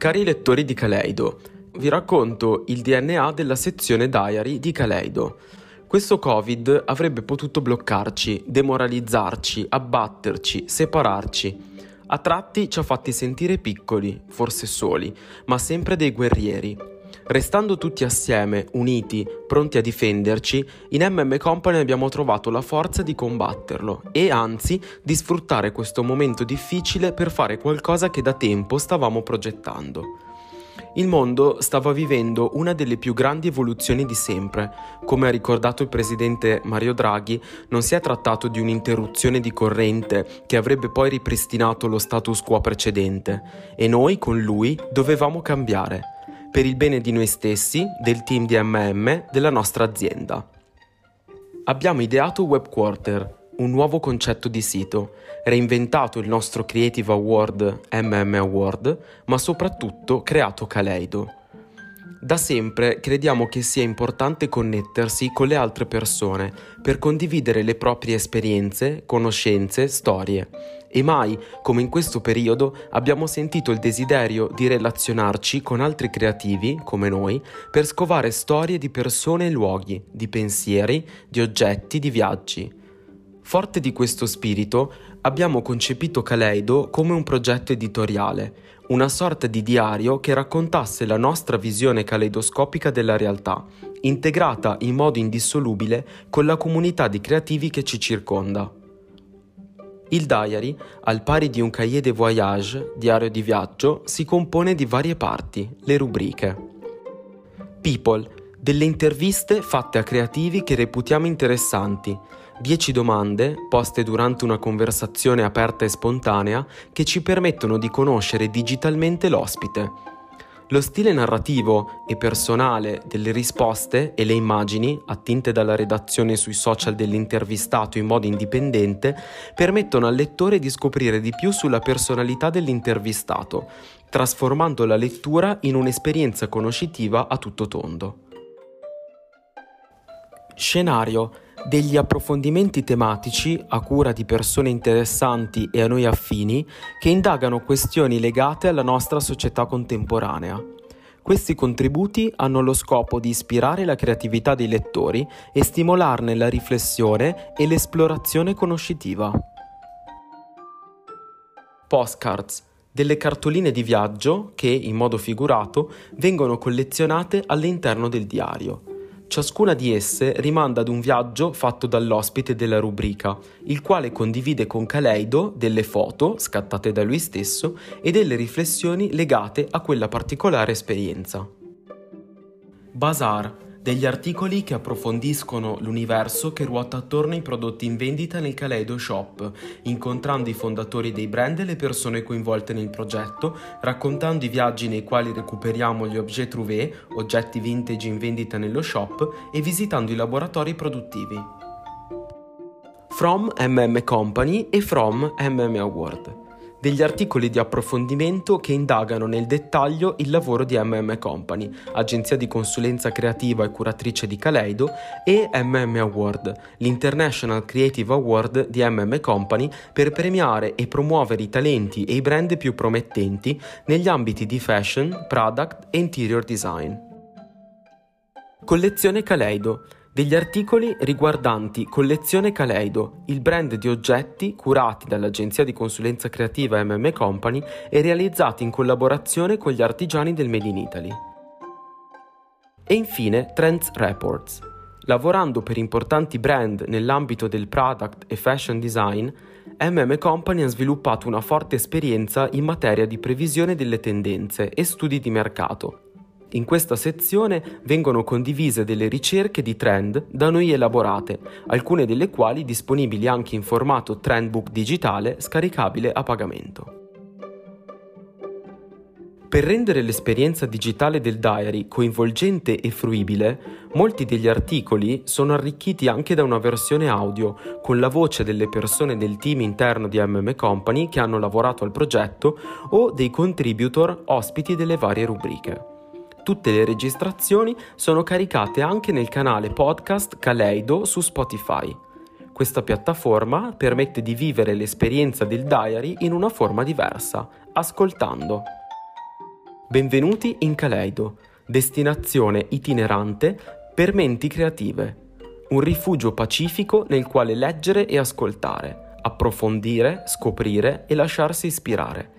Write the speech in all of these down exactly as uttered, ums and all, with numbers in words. Cari lettori di Caleido, vi racconto il D N A della sezione Diary di Caleido. Questo Covid avrebbe potuto bloccarci, demoralizzarci, abbatterci, separarci. A tratti ci ha fatti sentire piccoli, forse soli, ma sempre dei guerrieri. Restando tutti assieme, uniti, pronti a difenderci, in M M Company abbiamo trovato la forza di combatterlo e, anzi, di sfruttare questo momento difficile per fare qualcosa che da tempo stavamo progettando. Il mondo stava vivendo una delle più grandi evoluzioni di sempre. Come ha ricordato il presidente Mario Draghi, non si è trattato di un'interruzione di corrente che avrebbe poi ripristinato lo status quo precedente, e noi, con lui, dovevamo cambiare, per il bene di noi stessi, del team di M M, della nostra azienda. Abbiamo ideato WebQuarter, un nuovo concetto di sito, reinventato il nostro Creative Award, M M Award, ma soprattutto creato Caleido. Da sempre crediamo che sia importante connettersi con le altre persone per condividere le proprie esperienze, conoscenze, storie. E mai, come in questo periodo, abbiamo sentito il desiderio di relazionarci con altri creativi, come noi, per scovare storie di persone e luoghi, di pensieri, di oggetti, di viaggi. Forte di questo spirito, abbiamo concepito Caleido come un progetto editoriale, una sorta di diario che raccontasse la nostra visione caleidoscopica della realtà, integrata in modo indissolubile con la comunità di creativi che ci circonda. Il diary, al pari di un cahier de voyage, diario di viaggio, si compone di varie parti, le rubriche. People, delle interviste fatte a creativi che reputiamo interessanti, dieci domande, poste durante una conversazione aperta e spontanea, che ci permettono di conoscere digitalmente l'ospite. Lo stile narrativo e personale delle risposte e le immagini, attinte dalla redazione sui social dell'intervistato in modo indipendente, permettono al lettore di scoprire di più sulla personalità dell'intervistato, trasformando la lettura in un'esperienza conoscitiva a tutto tondo. Scenario. Degli approfondimenti tematici a cura di persone interessanti e a noi affini che indagano questioni legate alla nostra società contemporanea. Questi contributi hanno lo scopo di ispirare la creatività dei lettori e stimolarne la riflessione e l'esplorazione conoscitiva. Postcards, delle cartoline di viaggio che, in modo figurato, vengono collezionate all'interno del diario. Ciascuna di esse rimanda ad un viaggio fatto dall'ospite della rubrica, il quale condivide con Caleido delle foto scattate da lui stesso e delle riflessioni legate a quella particolare esperienza. Bazar, degli articoli che approfondiscono l'universo che ruota attorno ai prodotti in vendita nel Caleido Shop, incontrando i fondatori dei brand e le persone coinvolte nel progetto, raccontando i viaggi nei quali recuperiamo gli objet trouvé, oggetti vintage in vendita nello shop, e visitando i laboratori produttivi. From M M Company e From M M Award, degli articoli di approfondimento che indagano nel dettaglio il lavoro di M M Company, agenzia di consulenza creativa e curatrice di Caleido, e M M Award, l'International Creative Award di M M Company, per premiare e promuovere i talenti e i brand più promettenti negli ambiti di fashion, product e interior design. Collezione Caleido, degli articoli riguardanti Collezione Caleido, il brand di oggetti curati dall'agenzia di consulenza creativa M M Company e realizzati in collaborazione con gli artigiani del Made in Italy. E infine Trends Reports. Lavorando per importanti brand nell'ambito del product e fashion design, M M Company ha sviluppato una forte esperienza in materia di previsione delle tendenze e studi di mercato. In questa sezione vengono condivise delle ricerche di trend da noi elaborate, alcune delle quali disponibili anche in formato trendbook digitale scaricabile a pagamento. Per rendere l'esperienza digitale del diary coinvolgente e fruibile, molti degli articoli sono arricchiti anche da una versione audio, con la voce delle persone del team interno di M M Company che hanno lavorato al progetto o dei contributor ospiti delle varie rubriche. Tutte le registrazioni sono caricate anche nel canale podcast Caleido su Spotify. Questa piattaforma permette di vivere l'esperienza del diary in una forma diversa, ascoltando. Benvenuti in Caleido, destinazione itinerante per menti creative. Un rifugio pacifico nel quale leggere e ascoltare, approfondire, scoprire e lasciarsi ispirare.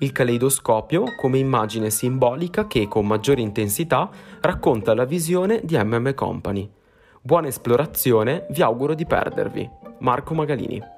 Il caleidoscopio come immagine simbolica che, con maggiore intensità, racconta la visione di M M Company. Buona esplorazione, vi auguro di perdervi. Marco Magalini.